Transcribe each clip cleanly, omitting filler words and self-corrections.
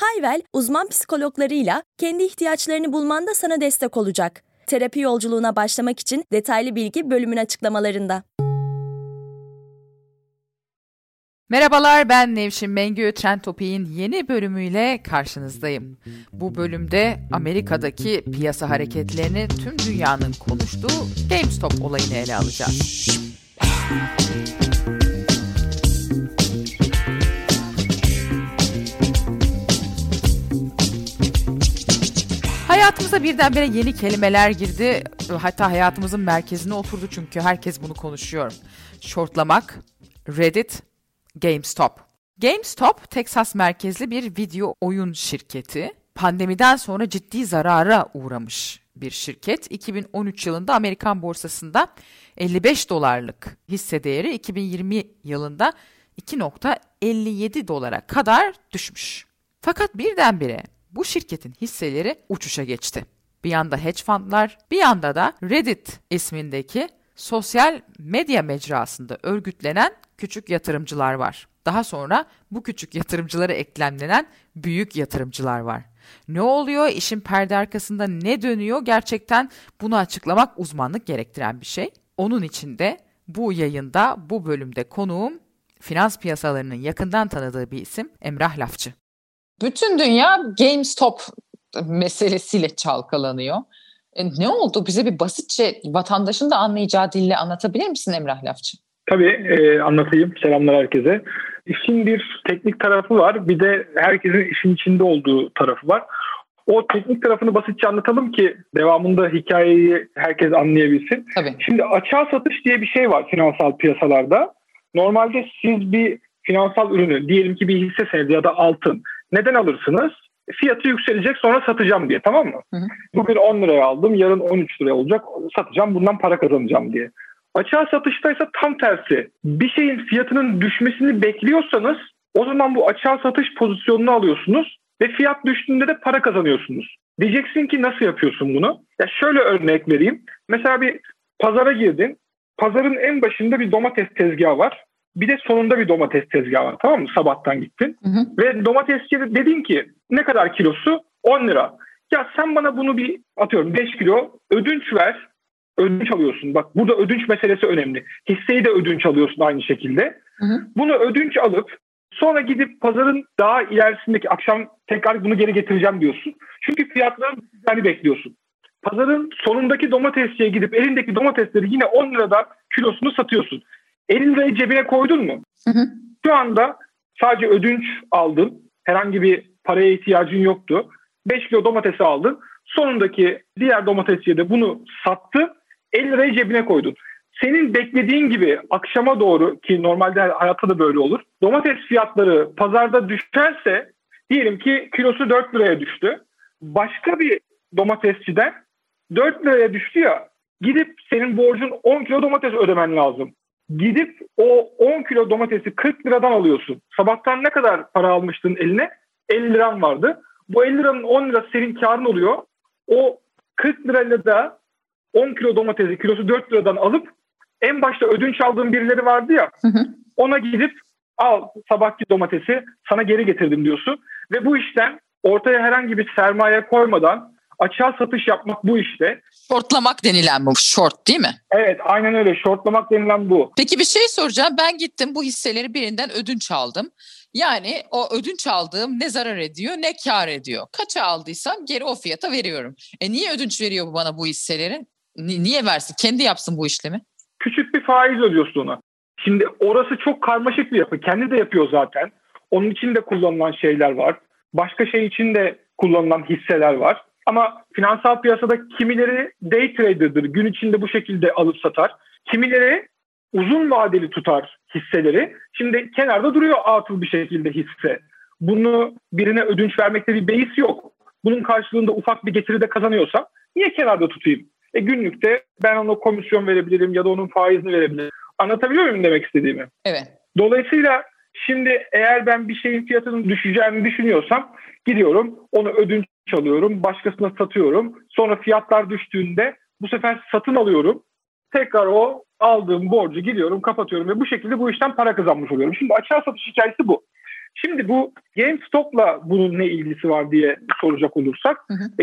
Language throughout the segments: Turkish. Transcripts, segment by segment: Hayvel, uzman psikologlarıyla kendi ihtiyaçlarını bulmanda sana destek olacak. Terapi yolculuğuna başlamak için detaylı bilgi bölümün açıklamalarında. Merhabalar, ben Nevşin Mengü, Trend Topik'in yeni bölümüyle karşınızdayım. Bu bölümde Amerika'daki piyasa hareketlerini tüm dünyanın konuştuğu GameStop olayını ele alacağız. Hayatımıza birdenbire yeni kelimeler girdi. Hatta hayatımızın merkezine oturdu çünkü herkes bunu konuşuyor. Shortlamak, Reddit, GameStop. GameStop, Texas merkezli bir video oyun şirketi. Pandemiden sonra ciddi zarara uğramış bir şirket. 2013 yılında Amerikan borsasında 55 dolarlık hisse değeri 2020 yılında 2.57 dolara kadar düşmüş. Fakat birdenbire bu şirketin hisseleri uçuşa geçti. Bir yanda hedge fundlar, bir yanda da Reddit ismindeki sosyal medya mecrasında örgütlenen küçük yatırımcılar var. Daha sonra bu küçük yatırımcılara eklemlenen büyük yatırımcılar var. Ne oluyor? İşin perde arkasında ne dönüyor? Gerçekten bunu açıklamak uzmanlık gerektiren bir şey. Onun için de bu yayında, bu bölümde konuğum finans piyasalarının yakından tanıdığı bir isim Emrah Lafçı. Bütün dünya GameStop meselesiyle çalkalanıyor. Ne oldu? Bize bir basitçe vatandaşın da anlayacağı dille anlatabilir misin Emrah Lafçı? Tabii anlatayım. Selamlar herkese. İşin bir teknik tarafı var. Bir de herkesin işin içinde olduğu tarafı var. O teknik tarafını basitçe anlatalım ki devamında hikayeyi herkes anlayabilsin. Tabii. Şimdi açığa satış diye bir şey var finansal piyasalarda. Normalde siz bir finansal ürünü, diyelim ki bir hisse senedi ya da altın, neden alırsınız? Fiyatı yükselecek, sonra satacağım diye, tamam mı? Hı hı. Bugün 10 liraya aldım, yarın 13 liraya olacak, satacağım, bundan para kazanacağım diye. Açığa satıştaysa tam tersi. Bir şeyin fiyatının düşmesini bekliyorsanız o zaman bu açığa satış pozisyonunu alıyorsunuz ve fiyat düştüğünde de para kazanıyorsunuz. Diyeceksin ki nasıl yapıyorsun bunu? Ya şöyle örnek vereyim. Mesela bir pazara girdin. Pazarın en başında bir domates tezgahı var. Bir de sonunda bir domates tezgahı var, tamam mı? Sabahtan gittin. Hı hı. Ve domatesçiye dedin ki ne kadar kilosu? 10 lira. Ya sen bana bunu bir atıyorum 5 kilo ödünç ver. Ödünç alıyorsun. Bak burada ödünç meselesi önemli. Hisseyi de ödünç alıyorsun aynı şekilde. Hı hı. Bunu ödünç alıp sonra gidip pazarın daha ilerisindeki akşam tekrar bunu geri getireceğim diyorsun. Çünkü fiyatların yani bekliyorsun. Pazarın sonundaki domatesçiye gidip elindeki domatesleri yine 10 liradan kilosunu satıyorsun. 50 lirayı cebine koydun mu? Hı hı. Şu anda sadece ödünç aldın. Herhangi bir paraya ihtiyacın yoktu. 5 kilo domatesi aldın. Sonundaki diğer domatesçiye de bunu sattı. 50 lirayı cebine koydun. Senin beklediğin gibi akşama doğru, ki normalde hayatta da böyle olur, domates fiyatları pazarda düşerse, diyelim ki kilosu 4 liraya düştü. Başka bir domatesçiden 4 liraya düştü ya, gidip senin borcun 10 kilo domates ödemen lazım. Gidip o 10 kilo domatesi 40 liradan alıyorsun. Sabahtan ne kadar para almıştın eline? 50 liran vardı. Bu 50 liranın 10 lirası senin karın oluyor. O 40 lirayla da 10 kilo domatesi kilosu 4 liradan alıp en başta ödünç aldığın birileri vardı ya, hı hı, ona gidip al sabahki domatesi sana geri getirdim diyorsun. Ve bu işten ortaya herhangi bir sermaye koymadan açığa satış yapmak bu işte. Shortlamak denilen bu. Short değil mi? Evet, aynen öyle. Shortlamak denilen bu. Peki bir şey soracağım. Ben gittim bu hisseleri birinden ödünç aldım. Yani o ödünç aldığım ne zarar ediyor ne kar ediyor. Kaça aldıysam geri o fiyata veriyorum. Niye ödünç veriyor bu bana bu hisseleri? Niye versin? Kendi yapsın bu işlemi. Küçük bir faiz ödüyorsun ona. Şimdi orası çok karmaşık bir yapı. Kendi de yapıyor zaten. Onun için de kullanılan şeyler var. Başka şey için de kullanılan hisseler var. Ama finansal piyasada kimileri day trader'dır. Gün içinde bu şekilde alıp satar. Kimileri uzun vadeli tutar hisseleri. Şimdi kenarda duruyor atıl bir şekilde hisse. Bunu birine ödünç vermekte bir beis yok. bunun karşılığında ufak bir getiri de kazanıyorsam niye kenarda tutayım? Günlükte ben ona komisyon verebilirim ya da onun faizini verebilirim. Anlatabiliyor muyum demek istediğimi? Evet. Dolayısıyla şimdi eğer ben bir şeyin fiyatının düşeceğini düşünüyorsam gidiyorum, onu ödünç alıyorum, başkasına satıyorum. Sonra fiyatlar düştüğünde bu sefer satın alıyorum. Tekrar o aldığım borcu gidiyorum, kapatıyorum ve bu şekilde bu işten para kazanmış oluyorum. Şimdi açığa satış hikayesi bu. Şimdi bu GameStop'la bunun ne ilgisi var diye soracak olursak,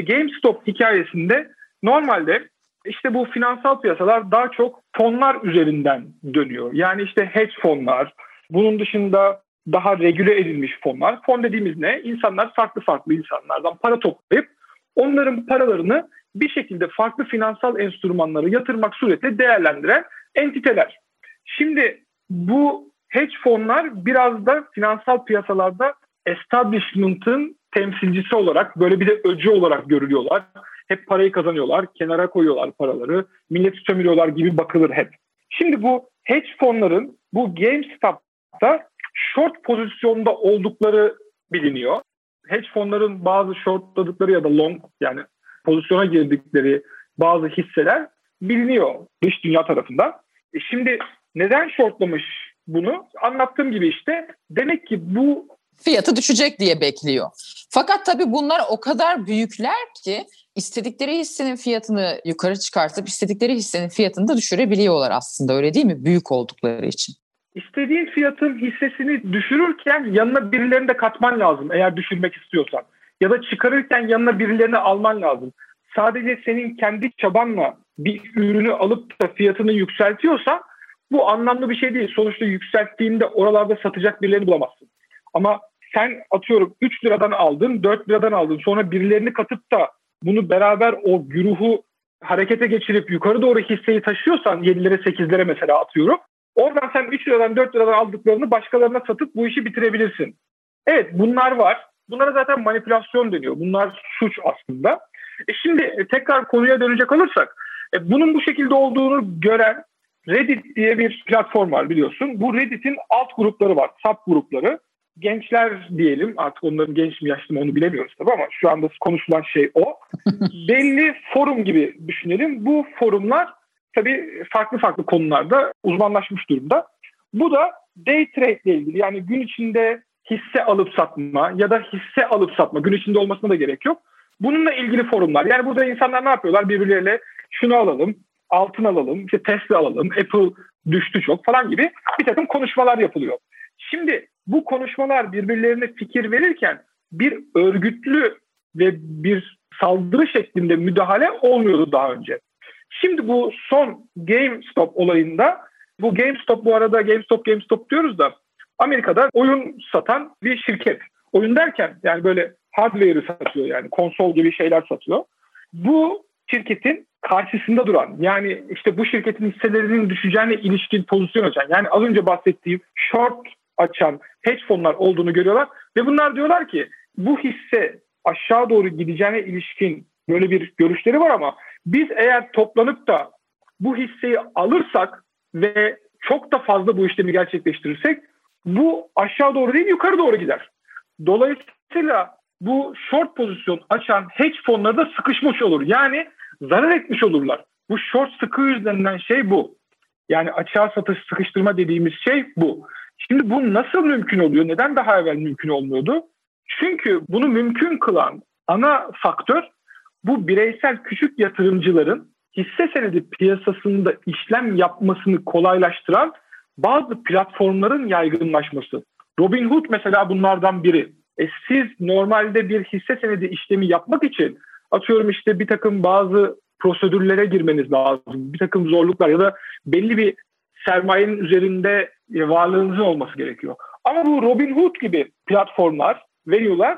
GameStop hikayesinde normalde işte bu finansal piyasalar daha çok fonlar üzerinden dönüyor. Yani işte hedge fonlar, bunun dışında daha regüle edilmiş fonlar. Fon dediğimiz ne? İnsanlar farklı farklı insanlardan para toplayıp onların paralarını bir şekilde farklı finansal enstrümanlara yatırmak suretiyle değerlendiren entiteler. Şimdi bu hedge fonlar biraz da finansal piyasalarda establishment'ın temsilcisi olarak, böyle bir de öcü olarak görülüyorlar. Hep parayı kazanıyorlar, kenara koyuyorlar paraları, milleti sömürüyorlar gibi bakılır hep. Şimdi bu hedge fonların bu GameStop'ta short pozisyonda oldukları biliniyor. Hedge fonların bazı shortladıkları ya da long, yani pozisyona girdikleri bazı hisseler biliniyor dış dünya tarafından. Şimdi neden shortlamış bunu? Anlattığım gibi işte demek ki bu fiyatı düşecek diye bekliyor. Fakat tabii bunlar o kadar büyükler ki istedikleri hissenin fiyatını yukarı çıkartıp istedikleri hissenin fiyatını da düşürebiliyorlar aslında, öyle değil mi? Büyük oldukları için. İstediğin fiyatın hissesini düşürürken yanına birilerini de katman lazım eğer düşürmek istiyorsan. Ya da çıkarırken yanına birilerini alman lazım. Sadece senin kendi çabanla bir ürünü alıp da fiyatını yükseltiyorsa bu anlamlı bir şey değil. Sonuçta yükselttiğinde oralarda satacak birilerini bulamazsın. Ama sen atıyorum 3 liradan aldın, 4 liradan aldın. Sonra birilerini katıp da bunu beraber o güruhu harekete geçirip yukarı doğru hisseyi taşıyorsan 7'lere 8'lere mesela atıyorum. Oradan sen 3 liradan 4 liradan aldıklarını başkalarına satıp bu işi bitirebilirsin. Evet, bunlar var. Bunlara zaten manipülasyon deniyor. Bunlar suç aslında. Şimdi tekrar konuya dönecek olursak, bunun bu şekilde olduğunu gören Reddit diye bir platform var biliyorsun. Bu Reddit'in alt grupları var, sub grupları. Gençler diyelim, artık onların genç mi yaşlı mı onu bilemiyoruz tabii ama şu anda konuşulan şey o. Belli forum gibi düşünelim. Bu forumlar tabii farklı farklı konularda uzmanlaşmış durumda. Bu da day trade ile ilgili, yani gün içinde hisse alıp satma ya da hisse alıp satma, gün içinde olmasına da gerek yok. Bununla ilgili forumlar. Yani burada insanlar ne yapıyorlar? Birbirleriyle şunu alalım, altın alalım, işte Tesla alalım, Apple düştü çok falan gibi bir takım konuşmalar yapılıyor. Şimdi bu konuşmalar birbirlerine fikir verirken bir örgütlü ve bir saldırı şeklinde müdahale olmuyordu daha önce. Şimdi bu son GameStop olayında, bu GameStop bu arada GameStop diyoruz da Amerika'da oyun satan bir şirket. Oyun derken yani böyle hardware'ı satıyor, yani konsol gibi şeyler satıyor. Bu şirketin karşısında duran, yani işte bu şirketin hisselerinin düşeceğine ilişkin pozisyon açan, yani az önce bahsettiğim short açan hedge fonlar olduğunu görüyorlar ve bunlar diyorlar ki bu hisse aşağı doğru gideceğine ilişkin böyle bir görüşleri var ama biz eğer toplanıp da bu hisseyi alırsak ve çok da fazla bu işlemi gerçekleştirirsek bu aşağı doğru değil yukarı doğru gider. Dolayısıyla bu short pozisyon açan hedge fonları da sıkışmış olur. Yani zarar etmiş olurlar. Bu short sıkı yüzlerinden şey bu. Yani açığa satış, sıkıştırma dediğimiz şey bu. Şimdi bu nasıl mümkün oluyor? Neden daha evvel mümkün olmuyordu? Çünkü bunu mümkün kılan ana faktör bu bireysel küçük yatırımcıların hisse senedi piyasasında işlem yapmasını kolaylaştıran bazı platformların yaygınlaşması. Robinhood mesela bunlardan biri. Siz normalde bir hisse senedi işlemi yapmak için atıyorum işte bir takım bazı prosedürlere girmeniz lazım. Bir takım zorluklar ya da belli bir sermayenin üzerinde varlığınızın olması gerekiyor. Ama bu Robinhood gibi platformlar, venue'lar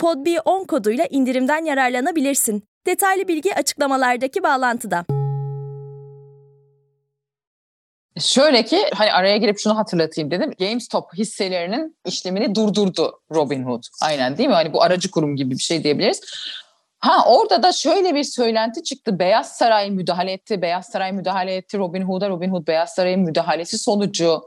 PodB10 koduyla indirimden yararlanabilirsin. Detaylı bilgi açıklamalardaki bağlantıda. Şöyle ki hani araya girip şunu hatırlatayım dedim. GameStop hisselerinin işlemini durdurdu Robinhood. Aynen değil mi? Hani bu aracı kurum gibi bir şey diyebiliriz. Orada da şöyle bir söylenti çıktı. Beyaz Saray müdahale etti Robinhood'a. Robinhood Beyaz Saray'ın müdahalesi sonucu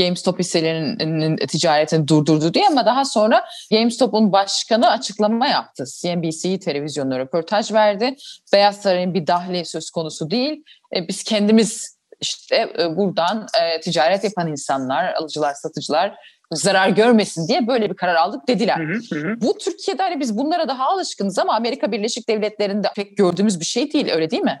GameStop hisselerinin ticaretini durdurdu diye, ama daha sonra GameStop'un başkanı açıklama yaptı. CNBC televizyonuna röportaj verdi. Beyaz Saray'ın bir dahli söz konusu değil. Biz kendimiz işte buradan ticaret yapan insanlar, alıcılar, satıcılar zarar görmesin diye böyle bir karar aldık dediler. Hı hı hı. Bu Türkiye'de hani biz bunlara daha alışkınız ama Amerika Birleşik Devletleri'nde pek gördüğümüz bir şey değil, öyle değil mi?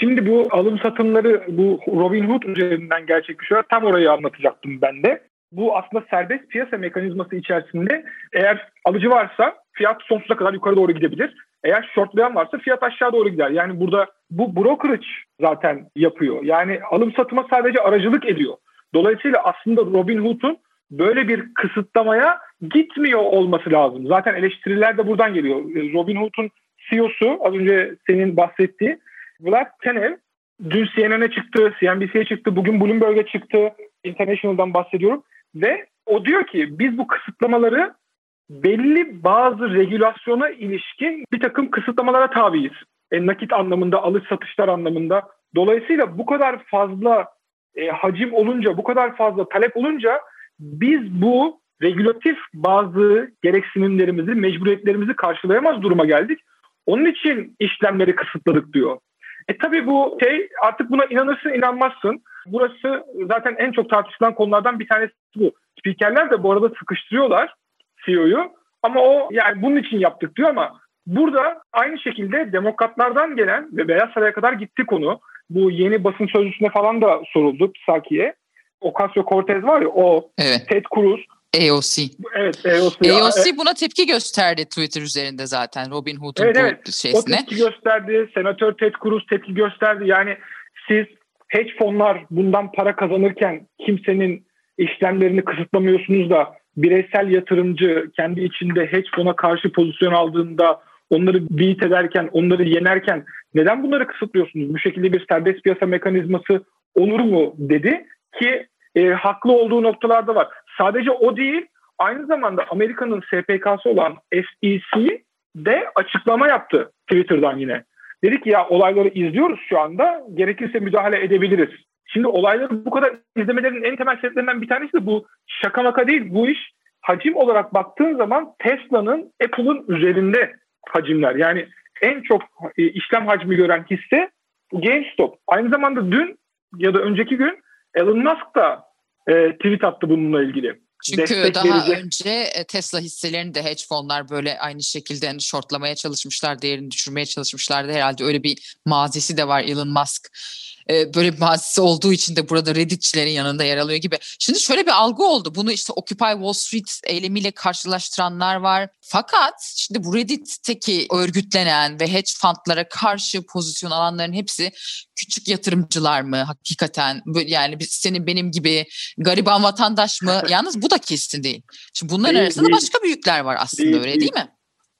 Şimdi bu alım satımları, bu Robinhood üzerinden gerçekleşiyor. Tam orayı anlatacaktım ben de. Bu aslında serbest piyasa mekanizması içerisinde eğer alıcı varsa fiyat sonsuza kadar yukarı doğru gidebilir. Eğer shortlayan varsa fiyat aşağı doğru gider. Yani burada bu brokerage zaten yapıyor. Yani alım satıma sadece aracılık ediyor. Dolayısıyla aslında Robinhood'un böyle bir kısıtlamaya gitmiyor olması lazım. Zaten eleştiriler de buradan geliyor. Robinhood'un CEO'su, az önce senin bahsettiği Vlad Tenev, dün CNN'e çıktı, CNBC'ye çıktı, bugün Bloomberg'e çıktı, International'dan bahsediyorum. Ve o diyor ki biz bu kısıtlamaları belli bazı regülasyona ilişkin bir takım kısıtlamalara tabiiz. Nakit anlamında, alış satışlar anlamında. Dolayısıyla bu kadar fazla hacim olunca, bu kadar fazla talep olunca biz bu regülatif bazı gereksinimlerimizi, mecburiyetlerimizi karşılayamaz duruma geldik. Onun için işlemleri kısıtladık diyor. Tabii bu şey, artık buna inanırsın inanmazsın. Burası zaten en çok tartışılan konulardan bir tanesi bu. Spikerler de bu arada sıkıştırıyorlar CEO'yu. Ama o yani bunun için yaptık diyor, ama burada aynı şekilde demokratlardan gelen ve Beyaz Saray'a kadar gitti konu. Bu yeni basın sözcüsüne falan da soruldu, Psaki'ye. Ocasio-Cortez var ya o, evet. Ted Cruz. AOC. Evet, AOC buna tepki gösterdi Twitter üzerinde zaten Robinhood'un bu şeysine. O tepki gösterdi, Senatör Ted Cruz tepki gösterdi. Yani siz hedge fonlar bundan para kazanırken kimsenin işlemlerini kısıtlamıyorsunuz da bireysel yatırımcı kendi içinde hedge fona karşı pozisyon aldığında, onları beat ederken, onları yenerken neden bunları kısıtlıyorsunuz? Bu şekilde bir serbest piyasa mekanizması olur mu dedi. Ki haklı olduğu noktalarda var. Sadece o değil, aynı zamanda Amerika'nın SPK'sı olan S.E.C. de açıklama yaptı Twitter'dan yine. Dedi ki ya olayları izliyoruz şu anda, gerekirse müdahale edebiliriz. Şimdi olayları bu kadar izlemelerin en temel sebeplerinden bir tanesi de bu, şaka maka değil. Bu iş hacim olarak baktığın zaman Tesla'nın, Apple'ın üzerinde hacimler. Yani en çok işlem hacmi gören hisse GameStop. Aynı zamanda dün ya da önceki gün Elon Musk da tweet attı bununla ilgili. Çünkü önce Tesla hisselerini de hedge fonlar böyle aynı şekilde hani shortlamaya çalışmışlar, değerini düşürmeye çalışmışlardı. Herhalde öyle bir mazisi de var Elon Musk. Böyle bir mazisi olduğu için de burada Redditçilerin yanında yer alıyor gibi. Şimdi şöyle bir algı oldu. Bunu işte Occupy Wall Street eylemiyle karşılaştıranlar var. Fakat şimdi bu Reddit'teki örgütlenen ve hedge fundlara karşı pozisyon alanların hepsi küçük yatırımcılar mı hakikaten? Yani senin benim gibi gariban vatandaş mı? Yalnız bu da kesin değil. Şimdi bunların arasında başka büyükler var aslında, öyle değil mi?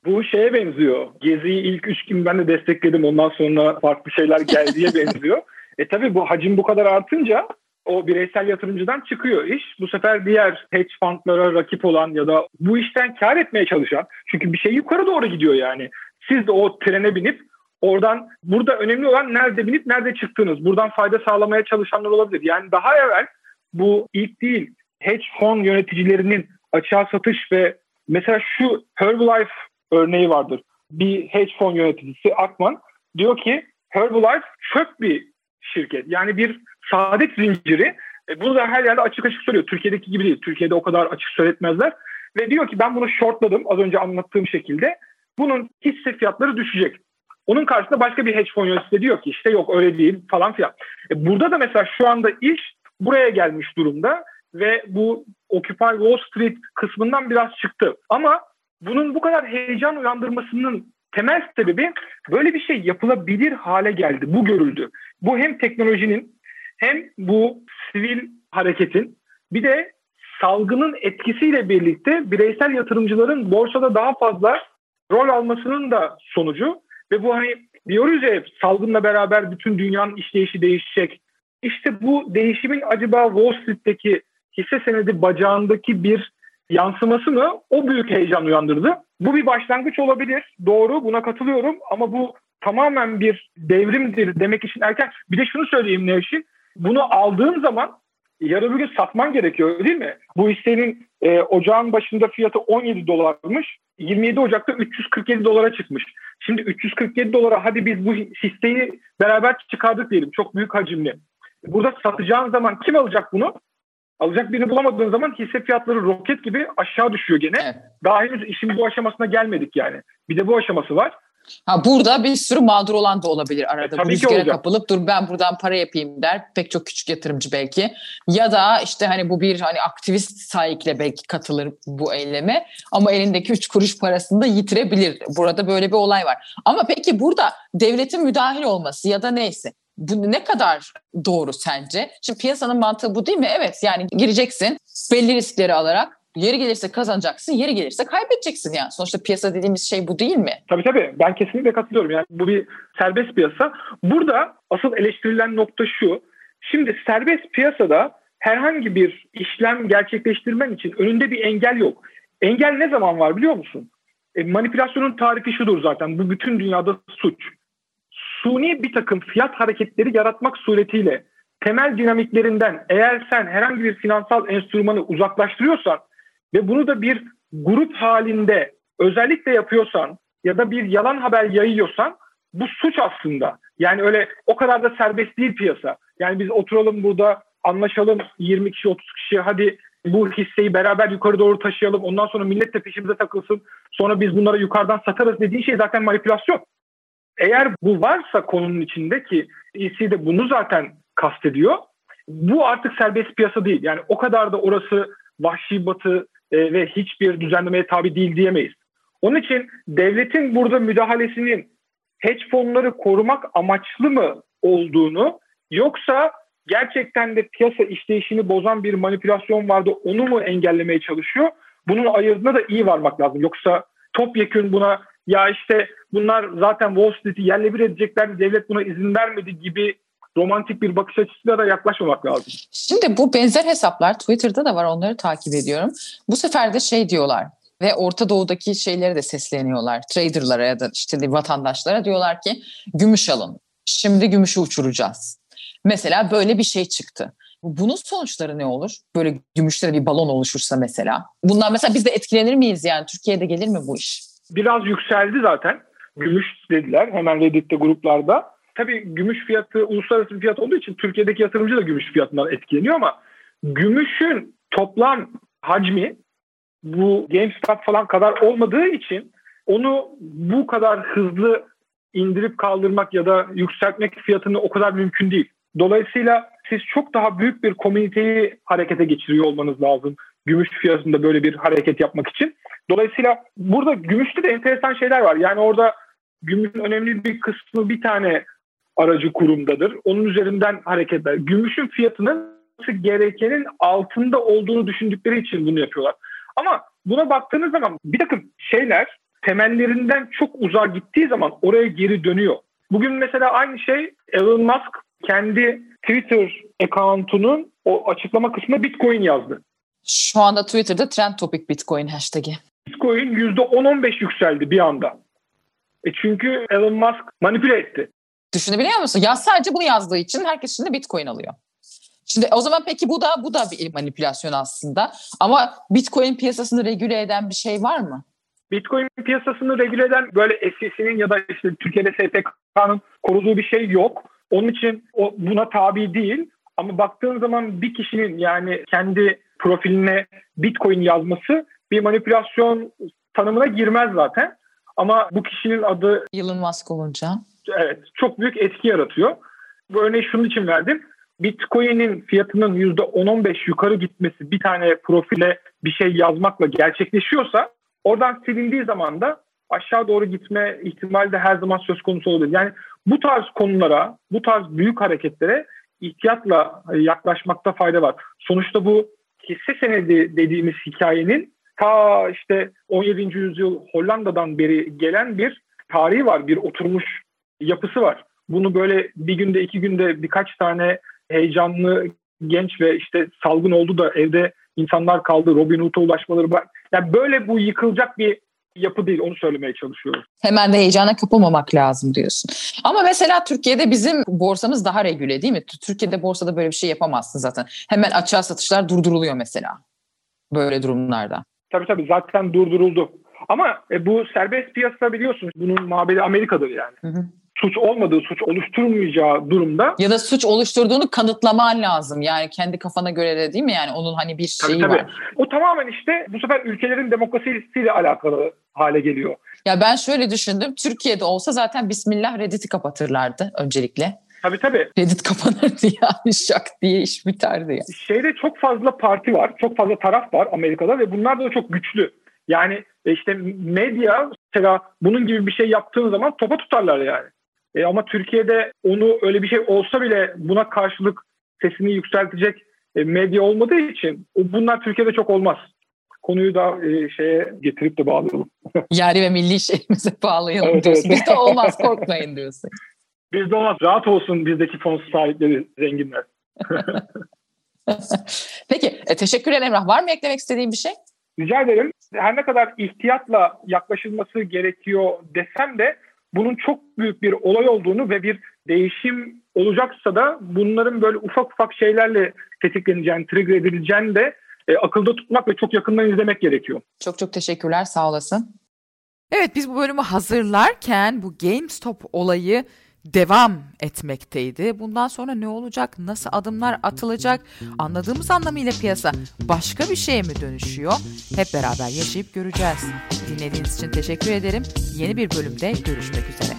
Bu şeye benziyor. Gezi'yi ilk 3 gün ben de destekledim. Ondan sonra farklı şeyler geldiğe benziyor. Tabii bu hacim bu kadar artınca o bireysel yatırımcıdan çıkıyor iş. Bu sefer diğer hedge fundlara rakip olan ya da bu işten kar etmeye çalışan. Çünkü bir şey yukarı doğru gidiyor yani. Siz de o trene binip oradan, burada önemli olan nerede binip nerede çıktığınız. Buradan fayda sağlamaya çalışanlar olabilir. Yani daha evvel bu ilk değil, hedge fund yöneticilerinin açığa satış ve mesela şu Herbalife örneği vardır. Bir hedge fund yöneticisi Akman diyor ki Herbalife çöp bir şirket. Yani bir saadet zinciri. Bunu da her yerde açık açık söylüyor. Türkiye'deki gibi değil. Türkiye'de o kadar açık söyletmezler. Ve diyor ki ben bunu shortladım az önce anlattığım şekilde. Bunun hisse fiyatları düşecek. Onun karşısında başka bir hedge fon yöneticisi diyor ki işte yok öyle değil falan filan. Burada da mesela şu anda iş buraya gelmiş durumda ve bu Occupy Wall Street kısmından biraz çıktı. Ama bunun bu kadar heyecan uyandırmasının temel sebebi böyle bir şey yapılabilir hale geldi. Bu görüldü. Bu hem teknolojinin hem bu sivil hareketin bir de salgının etkisiyle birlikte bireysel yatırımcıların borsada daha fazla rol almasının da sonucu. Ve bu hani diyoruz ya, salgınla beraber bütün dünyanın işleyişi değişecek. İşte bu değişimin acaba Wall Street'teki hisse senedi bacağındaki bir yansıması mı? O büyük heyecan uyandırdı. Bu bir başlangıç olabilir. Doğru, buna katılıyorum ama bu tamamen bir devrimdir demek için erken. Bir de şunu söyleyeyim Nevşin, bunu aldığın zaman yarın bir gün satman gerekiyor değil mi? Bu hissenin ocağın başında fiyatı $17'mış. 27 Ocak'ta $347 çıkmış. Şimdi $347, hadi biz bu hisseyi beraber çıkardık diyelim. Çok büyük hacimli. Burada satacağın zaman kim alacak bunu? Alacak birini bulamadığın zaman hisse fiyatları roket gibi aşağı düşüyor gene. Evet. Daha henüz işin bu aşamasına gelmedik yani. Bir de bu aşaması var. Ha, burada bir sürü mağdur olan da olabilir arada. Bu rüzgara kapılıp dur ben buradan para yapayım der pek çok küçük yatırımcı belki. Ya da işte hani bu bir hani aktivist sahikle belki katılır bu eyleme ama elindeki 3 kuruş parasını da yitirebilir. Burada böyle bir olay var. Ama peki burada devletin müdahil olması ya da neyse. Bu ne kadar doğru sence? Şimdi piyasanın mantığı bu değil mi? Evet, yani gireceksin belli riskleri alarak. Yeri gelirse kazanacaksın, yeri gelirse kaybedeceksin yani. Sonuçta piyasa dediğimiz şey bu değil mi? Tabii. Ben kesinlikle katılıyorum. Yani bu bir serbest piyasa. Burada asıl eleştirilen nokta şu. Şimdi serbest piyasada herhangi bir işlem gerçekleştirmen için önünde bir engel yok. Engel ne zaman var biliyor musun? Manipülasyonun tarifi şudur zaten. Bu bütün dünyada suç. Suni bir takım fiyat hareketleri yaratmak suretiyle temel dinamiklerinden eğer sen herhangi bir finansal enstrümanı uzaklaştırıyorsan ve bunu da bir grup halinde özellikle yapıyorsan ya da bir yalan haber yayıyorsan bu suç aslında. Yani öyle o kadar da serbest değil piyasa. Yani biz oturalım burada anlaşalım 20 kişi 30 kişi hadi bu hisseyi beraber yukarı doğru taşıyalım ondan sonra millet de peşimize takılsın sonra biz bunları yukarıdan satarız dediğin şey zaten manipülasyon. Eğer bu varsa konunun içindeki hissi de bunu zaten kastediyor. Bu artık serbest piyasa değil. Yani o kadar da orası vahşi batı ve hiçbir düzenlemeye tabi değil diyemeyiz. Onun için devletin burada müdahalesinin hedge fonları korumak amaçlı mı olduğunu yoksa gerçekten de piyasa işleyişini bozan bir manipülasyon vardı onu mu engellemeye çalışıyor? Bunun ayırdığına da iyi varmak lazım. Yoksa topyekün buna ya işte bunlar zaten Wall Street'i yerle bir edeceklerdi devlet buna izin vermedi gibi romantik bir bakış açısıyla da yaklaşmamak lazım. Şimdi bu benzer hesaplar Twitter'da da var, onları takip ediyorum. Bu sefer de şey diyorlar ve Orta Doğu'daki şeylere de sesleniyorlar. Trader'lara ya da işte vatandaşlara diyorlar ki gümüş alın. Şimdi gümüşü uçuracağız. Mesela böyle bir şey çıktı. Bunun sonuçları ne olur? Böyle gümüşlere bir balon oluşursa mesela. Bundan mesela biz de etkilenir miyiz yani? Türkiye'de gelir mi bu iş? Biraz yükseldi zaten. Gümüş dediler hemen Reddit'te gruplarda. Tabii gümüş fiyatı uluslararası bir fiyat olduğu için Türkiye'deki yatırımcı da gümüş fiyatından etkileniyor ama gümüşün toplam hacmi bu GameStop falan kadar olmadığı için onu bu kadar hızlı indirip kaldırmak ya da yükseltmek fiyatını o kadar mümkün değil. Dolayısıyla siz çok daha büyük bir komüniteyi harekete geçiriyor olmanız lazım gümüş fiyatında böyle bir hareket yapmak için. Dolayısıyla burada gümüşte de enteresan şeyler var. Yani orada gümüşün önemli bir kısmı bir tane aracı kurumdadır. Onun üzerinden hareketler. Gümüşün fiyatının gerekenin altında olduğunu düşündükleri için bunu yapıyorlar. Ama buna baktığınız zaman bir takım şeyler temellerinden çok uzağa gittiği zaman oraya geri dönüyor. Bugün mesela aynı şey Elon Musk kendi Twitter account'unun o açıklama kısmına Bitcoin yazdı. Şu anda Twitter'da Trend Topik Bitcoin hashtag'i. Bitcoin %10-15 yükseldi bir anda. Çünkü Elon Musk manipüle etti. Düşünebiliyor musun? Ya sadece bunu yazdığı için herkes şimdi Bitcoin alıyor. Şimdi o zaman peki bu da bir manipülasyon aslında. Ama Bitcoin piyasasını regüle eden bir şey var mı? Bitcoin piyasasını regüle eden böyle SEC'nin ya da işte Türkiye'de SPK'nın koruduğu bir şey yok. Onun için o buna tabi değil. Ama baktığın zaman bir kişinin yani kendi profiline Bitcoin yazması bir manipülasyon tanımına girmez zaten. Ama bu kişinin adı Elon Musk olunca evet çok büyük etki yaratıyor. Bu örneği şunun için verdim. Bitcoin'in fiyatının %10-15 yukarı gitmesi bir tane profile bir şey yazmakla gerçekleşiyorsa oradan silindiği zaman da aşağı doğru gitme ihtimali de her zaman söz konusu olabilir. Yani bu tarz konulara, bu tarz büyük hareketlere ihtiyatla yaklaşmakta fayda var. Sonuçta bu hisse senedi dediğimiz hikayenin ta işte 17. yüzyıl Hollanda'dan beri gelen bir tarihi var, bir oturmuş yapısı var. Bunu böyle bir günde, iki günde birkaç tane heyecanlı genç ve işte salgın oldu da evde insanlar kaldı, Robin Hood'a ulaşmaları var. Yani böyle bu yıkılacak bir yapı değil, onu söylemeye çalışıyorum. Hemen de heyecana kapılmamak lazım diyorsun. Ama mesela Türkiye'de bizim borsamız daha regüle değil mi? Türkiye'de borsada böyle bir şey yapamazsın zaten. Hemen açığa satışlar durduruluyor mesela böyle durumlarda. Tabii zaten durduruldu. Ama bu serbest piyasa biliyorsunuz. Bunun mabedi Amerika'dır yani. Hı hı. Suç olmadığı, suç oluşturmayacağı durumda. Ya da suç oluşturduğunu kanıtlaman lazım. Yani kendi kafana göre de değil mi? Yani onun hani bir şeyi tabii. var. O tamamen işte bu sefer ülkelerin demokrasisiyle alakalı hale geliyor. Ya ben şöyle düşündüm. Türkiye'de olsa zaten Bismillah Reddit'i kapatırlardı öncelikle. Tabii. Reddit kapanırdı yani şak diye iş biterdi ya. Şeyde çok fazla parti var. Çok fazla taraf var Amerika'da ve bunlar da çok güçlü. Yani işte medya mesela bunun gibi bir şey yaptığın zaman topa tutarlar yani. Ama Türkiye'de onu öyle bir şey olsa bile buna karşılık sesini yükseltecek medya olmadığı için bunlar Türkiye'de çok olmaz. Konuyu da şeye getirip de bağlayalım. Yari ve milli şeyimize bağlayalım evet, diyorsun. Evet. Bizde olmaz, korkmayın diyorsun. Bizde olmaz. Rahat olsun bizdeki fon sahipleri, zenginler. Peki. Teşekkürler Emrah. Var mı eklemek istediğin bir şey? Rica ederim. Her ne kadar ihtiyatla yaklaşılması gerekiyor desem de bunun çok büyük bir olay olduğunu ve bir değişim olacaksa da bunların böyle ufak ufak şeylerle tetikleneceğini, trigger edileceğini de akılda tutmak ve çok yakından izlemek gerekiyor. Çok çok teşekkürler, sağ olasın. Evet, biz bu bölümü hazırlarken bu GameStop olayı devam etmekteydi. Bundan sonra ne olacak, nasıl adımlar atılacak, anladığımız anlamıyla piyasa başka bir şeye mi dönüşüyor? Hep beraber yaşayıp göreceğiz. Dinlediğiniz için teşekkür ederim. Yeni bir bölümde görüşmek üzere.